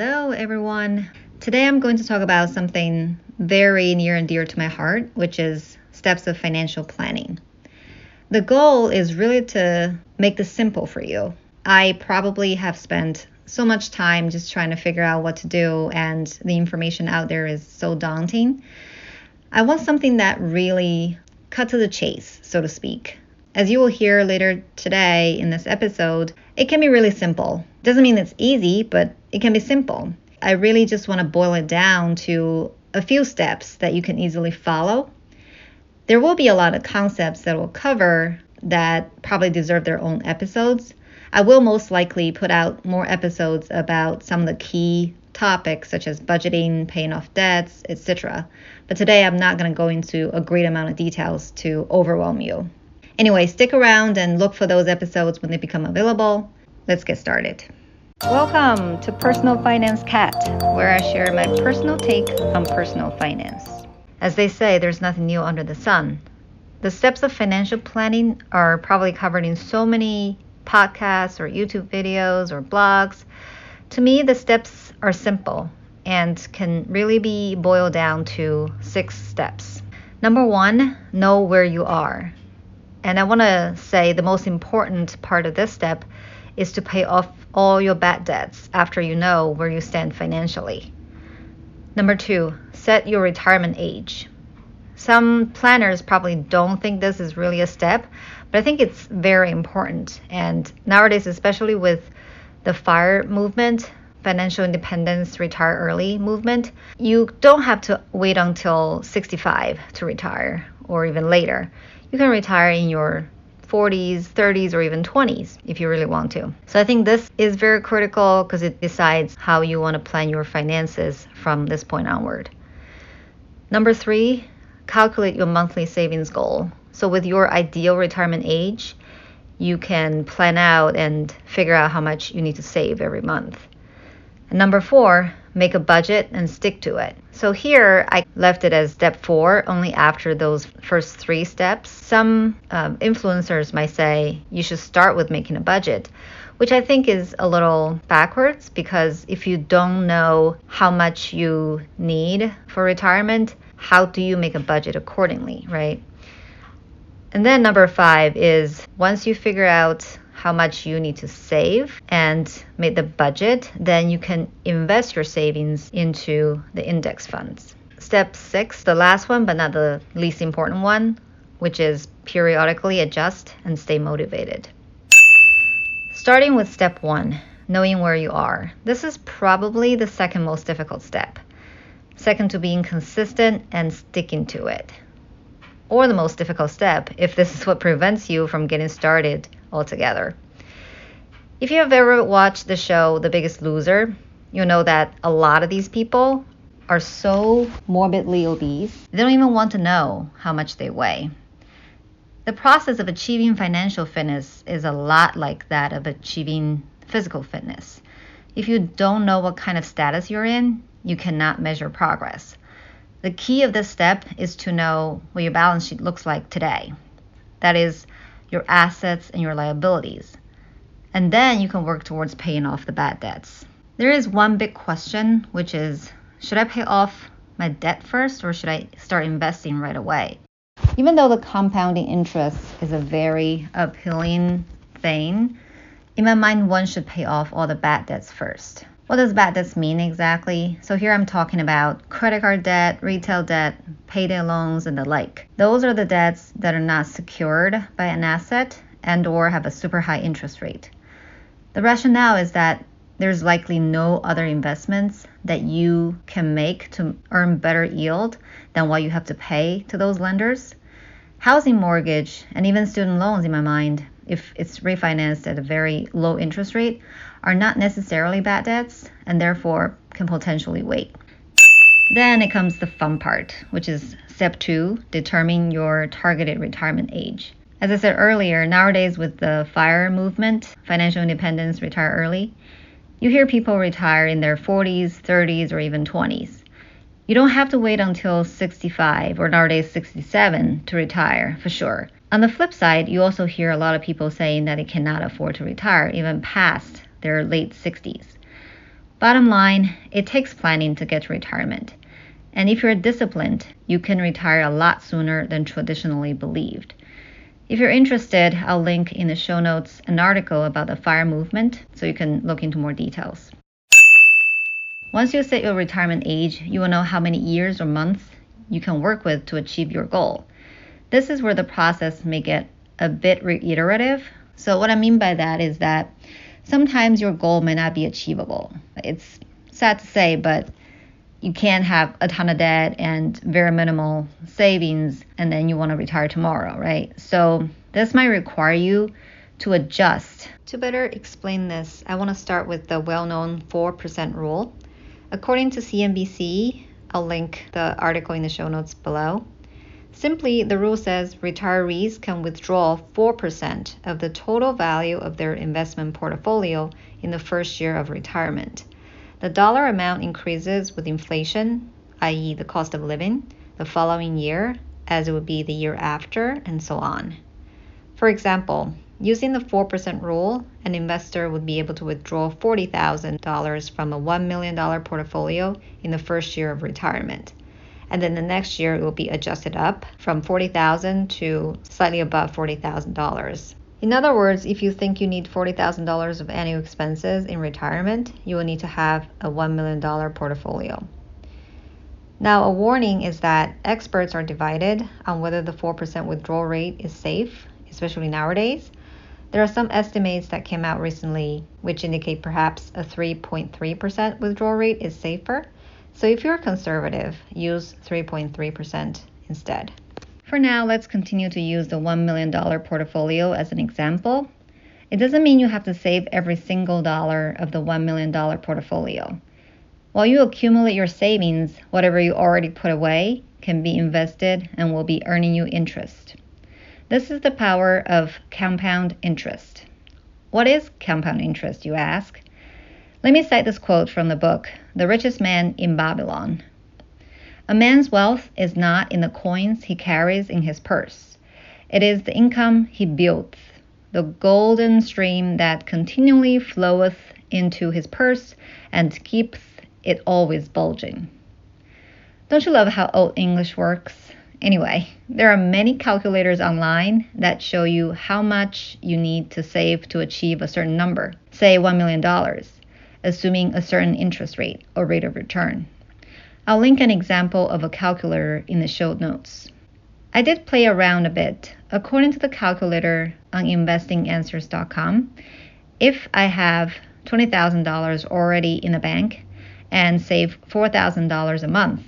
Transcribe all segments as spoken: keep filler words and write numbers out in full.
Hello everyone. Today I'm going to talk about something very near and dear to my heart, which is steps of financial planning. The goal is really to make this simple for you. I probably have spent so much time just trying to figure out what to do, and the information out there is so daunting. I want something that really cut to the chase, so to speak. As you will hear later today in this episode, it can be really simple. Doesn't mean it's easy, but it can be simple. I really just want to boil it down to a few steps that you can easily follow. There will be a lot of concepts that we'll cover that probably deserve their own episodes. I will most likely put out more episodes about some of the key topics such as budgeting, paying off debts, et cetera. But today I'm not going to go into a great amount of details to overwhelm you. Anyway, stick around and look for those episodes when they become available. Let's get started. Welcome to Personal Finance Cat, where I share my personal take on personal finance. As they say, there's nothing new under the sun. The steps of financial planning are probably covered in so many podcasts or YouTube videos or blogs. To me, the steps are simple and can really be boiled down to six steps. Number one, know where you are. And I want to say the most important part of this step is to pay off all your bad debts after you know where you stand financially. Number two, set your retirement age. Some planners probably don't think this is really a step, but I think it's very important. And nowadays, especially with the FIRE movement, financial independence, retire early movement, you don't have to wait until sixty-five to retire or even later. You can retire in your forties, thirties, or even twenties if you really want to. So I think this is very critical because it decides how you want to plan your finances from this point onward. Number three, calculate your monthly savings goal. So with your ideal retirement age, you can plan out and figure out how much you need to save every month. And number four, make a budget and stick to it. So here I left it as step four only after those first three steps. Some um, influencers might say you should start with making a budget, which I think is a little backwards, because if you don't know how much you need for retirement, how do you make a budget accordingly, right? And then number five is once you figure out how much you need to save and make the budget, then you can invest your savings into the index funds. Step six, the last one, but not the least important one, which is periodically adjust and stay motivated. Starting with step one, knowing where you are. This is probably the second most difficult step, second to being consistent and sticking to it, or the most difficult step if this is what prevents you from getting started altogether. If you have ever watched the show The Biggest Loser, you know that a lot of these people are so morbidly obese, they don't even want to know how much they weigh. The process of achieving financial fitness is a lot like that of achieving physical fitness. If you don't know what kind of status you're in, you cannot measure progress. The key of this step is to know what your balance sheet looks like today. That is, your assets and your liabilities. And then you can work towards paying off the bad debts. There is one big question, which is, should I pay off my debt first or should I start investing right away? Even though the compounding interest is a very appealing thing, in my mind, one should pay off all the bad debts first. What does bad debts mean exactly? So here I'm talking about credit card debt, retail debt, payday loans, and the like. Those are the debts that are not secured by an asset and or have a super high interest rate. The rationale is that there's likely no other investments that you can make to earn better yield than what you have to pay to those lenders. Housing mortgage and even student loans, in my mind, if it's refinanced at a very low interest rate, are not necessarily bad debts and therefore can potentially wait. Then it comes the fun part, which is step two, determine your targeted retirement age. As I said earlier, nowadays with the FIRE movement, financial independence, retire early, you hear people retire in their forties, thirties, or even twenties. You don't have to wait until sixty-five or nowadays sixty-seven to retire for sure. On the flip side, you also hear a lot of people saying that they cannot afford to retire even past their late sixties. Bottom line, it takes planning to get to retirement. And if you're disciplined, you can retire a lot sooner than traditionally believed. If you're interested, I'll link in the show notes an article about the FIRE movement so you can look into more details. Once you set your retirement age, you will know how many years or months you can work with to achieve your goal. This is where the process may get a bit reiterative. So what I mean by that is that sometimes your goal may not be achievable. It's sad to say, but you can't have a ton of debt and very minimal savings, and then you want to retire tomorrow, right? So this might require you to adjust. To better explain this, I want to start with the well-known four percent rule. According to C N B C, I'll link the article in the show notes below. Simply, the rule says retirees can withdraw four percent of the total value of their investment portfolio in the first year of retirement. The dollar amount increases with inflation, that is the cost of living, the following year, as it would be the year after, and so on. For example, using the four percent rule, an investor would be able to withdraw forty thousand dollars from a one million dollars portfolio in the first year of retirement. And then the next year, it will be adjusted up from forty thousand dollars to slightly above forty thousand dollars. In other words, if you think you need forty thousand dollars of annual expenses in retirement, you will need to have a one million dollars portfolio. Now, a warning is that experts are divided on whether the four percent withdrawal rate is safe, especially nowadays. There are some estimates that came out recently, which indicate perhaps a three point three percent withdrawal rate is safer. So if you're conservative, use three point three percent instead. For now, let's continue to use the one million dollars portfolio as an example. It doesn't mean you have to save every single dollar of the one million dollars portfolio. While you accumulate your savings, whatever you already put away can be invested and will be earning you interest. This is the power of compound interest. What is compound interest, you ask? Let me cite this quote from the book, The Richest Man in Babylon. A man's wealth is not in the coins he carries in his purse. It is the income he builds, the golden stream that continually floweth into his purse and keeps it always bulging. Don't you love how old English works? Anyway, there are many calculators online that show you how much you need to save to achieve a certain number, say one million dollars, assuming a certain interest rate or rate of return. I'll link an example of a calculator in the show notes. I did play around a bit. According to the calculator on investing answers dot com, if I have twenty thousand dollars already in the bank and save four thousand dollars a month,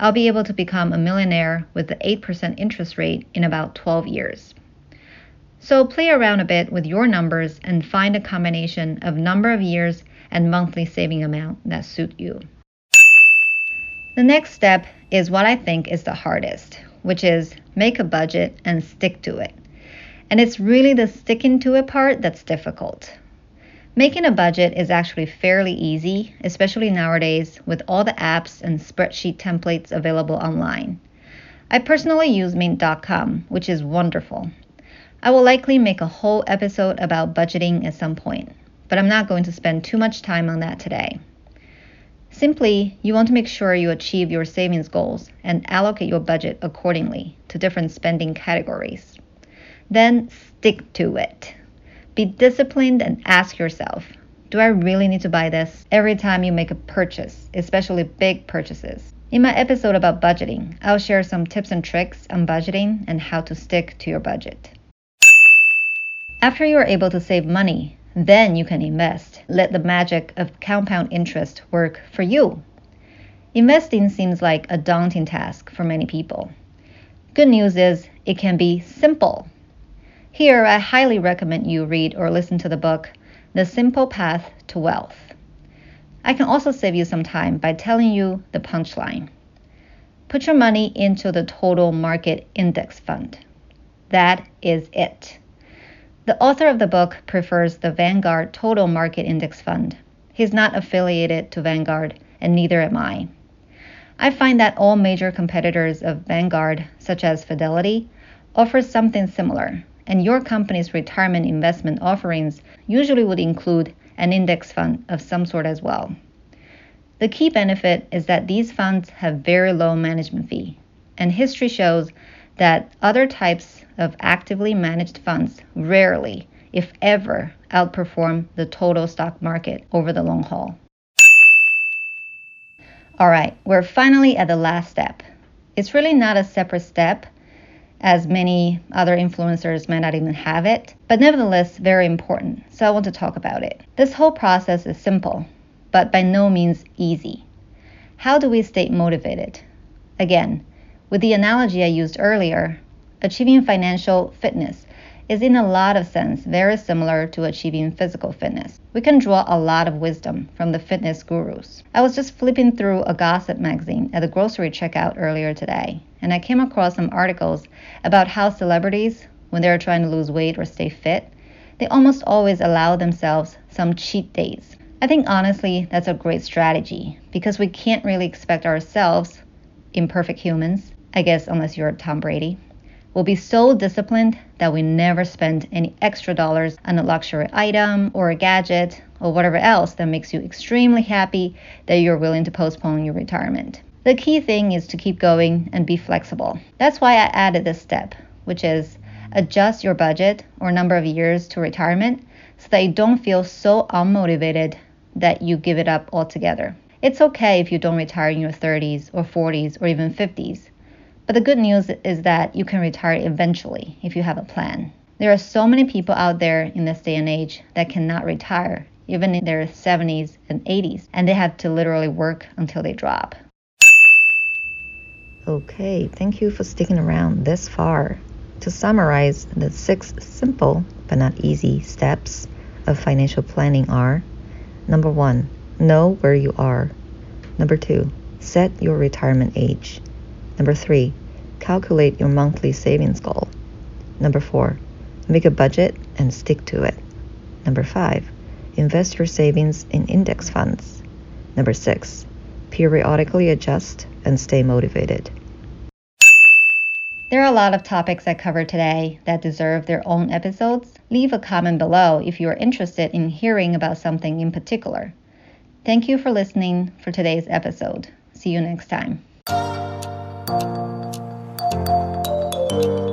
I'll be able to become a millionaire with the eight percent interest rate in about twelve years. So play around a bit with your numbers and find a combination of number of years and monthly saving amount that suit you. The next step is what I think is the hardest, which is make a budget and stick to it. And it's really the sticking to it part that's difficult. Making a budget is actually fairly easy, especially nowadays with all the apps and spreadsheet templates available online. I personally use mint dot com, which is wonderful. I will likely make a whole episode about budgeting at some point, but I'm not going to spend too much time on that today. Simply, you want to make sure you achieve your savings goals and allocate your budget accordingly to different spending categories. Then stick to it. Be disciplined and ask yourself, do I really need to buy this every time you make a purchase, especially big purchases? In my episode about budgeting, I'll share some tips and tricks on budgeting and how to stick to your budget. After you are able to save money, then you can invest. Let the magic of compound interest work for you. Investing seems like a daunting task for many people. Good news is it can be simple. Here, I highly recommend you read or listen to the book, The Simple Path to Wealth. I can also save you some time by telling you the punchline. Put your money into the Total Market Index Fund. That is it. The author of the book prefers the Vanguard Total Market Index Fund. He's not affiliated to Vanguard, and neither am I. I find that all major competitors of Vanguard, such as Fidelity, offer something similar, and your company's retirement investment offerings usually would include an index fund of some sort as well. The key benefit is that these funds have very low management fee, and history shows that other types of actively managed funds rarely, if ever, outperform the total stock market over the long haul. All right, we're finally at the last step. It's really not a separate step, as many other influencers might not even have it, but nevertheless, very important. So I want to talk about it. This whole process is simple, but by no means easy. How do we stay motivated? Again, with the analogy I used earlier, achieving financial fitness is in a lot of sense very similar to achieving physical fitness. We can draw a lot of wisdom from the fitness gurus. I was just flipping through a gossip magazine at the grocery checkout earlier today, and I came across some articles about how celebrities, when they're trying to lose weight or stay fit, they almost always allow themselves some cheat days. I think honestly, that's a great strategy because we can't really expect ourselves, imperfect humans, I guess unless you're Tom Brady, we'll be so disciplined that we never spend any extra dollars on a luxury item or a gadget or whatever else that makes you extremely happy that you're willing to postpone your retirement. The key thing is to keep going and be flexible. That's why I added this step, which is adjust your budget or number of years to retirement so that you don't feel so unmotivated that you give it up altogether. It's okay if you don't retire in your thirties or forties or even fifties. But the good news is that you can retire eventually if you have a plan. There are so many people out there in this day and age that cannot retire, even in their seventies and eighties, and they have to literally work until they drop. Okay, thank you for sticking around this far. To summarize, the six simple but not easy steps of financial planning are: number one, know where you are. Number two, set your retirement age. Number three, calculate your monthly savings goal. Number four, make a budget and stick to it. Number five, invest your savings in index funds. Number six, periodically adjust and stay motivated. There are a lot of topics I covered today that deserve their own episodes. Leave a comment below if you are interested in hearing about something in particular. Thank you for listening for today's episode. See you next time. Thank you.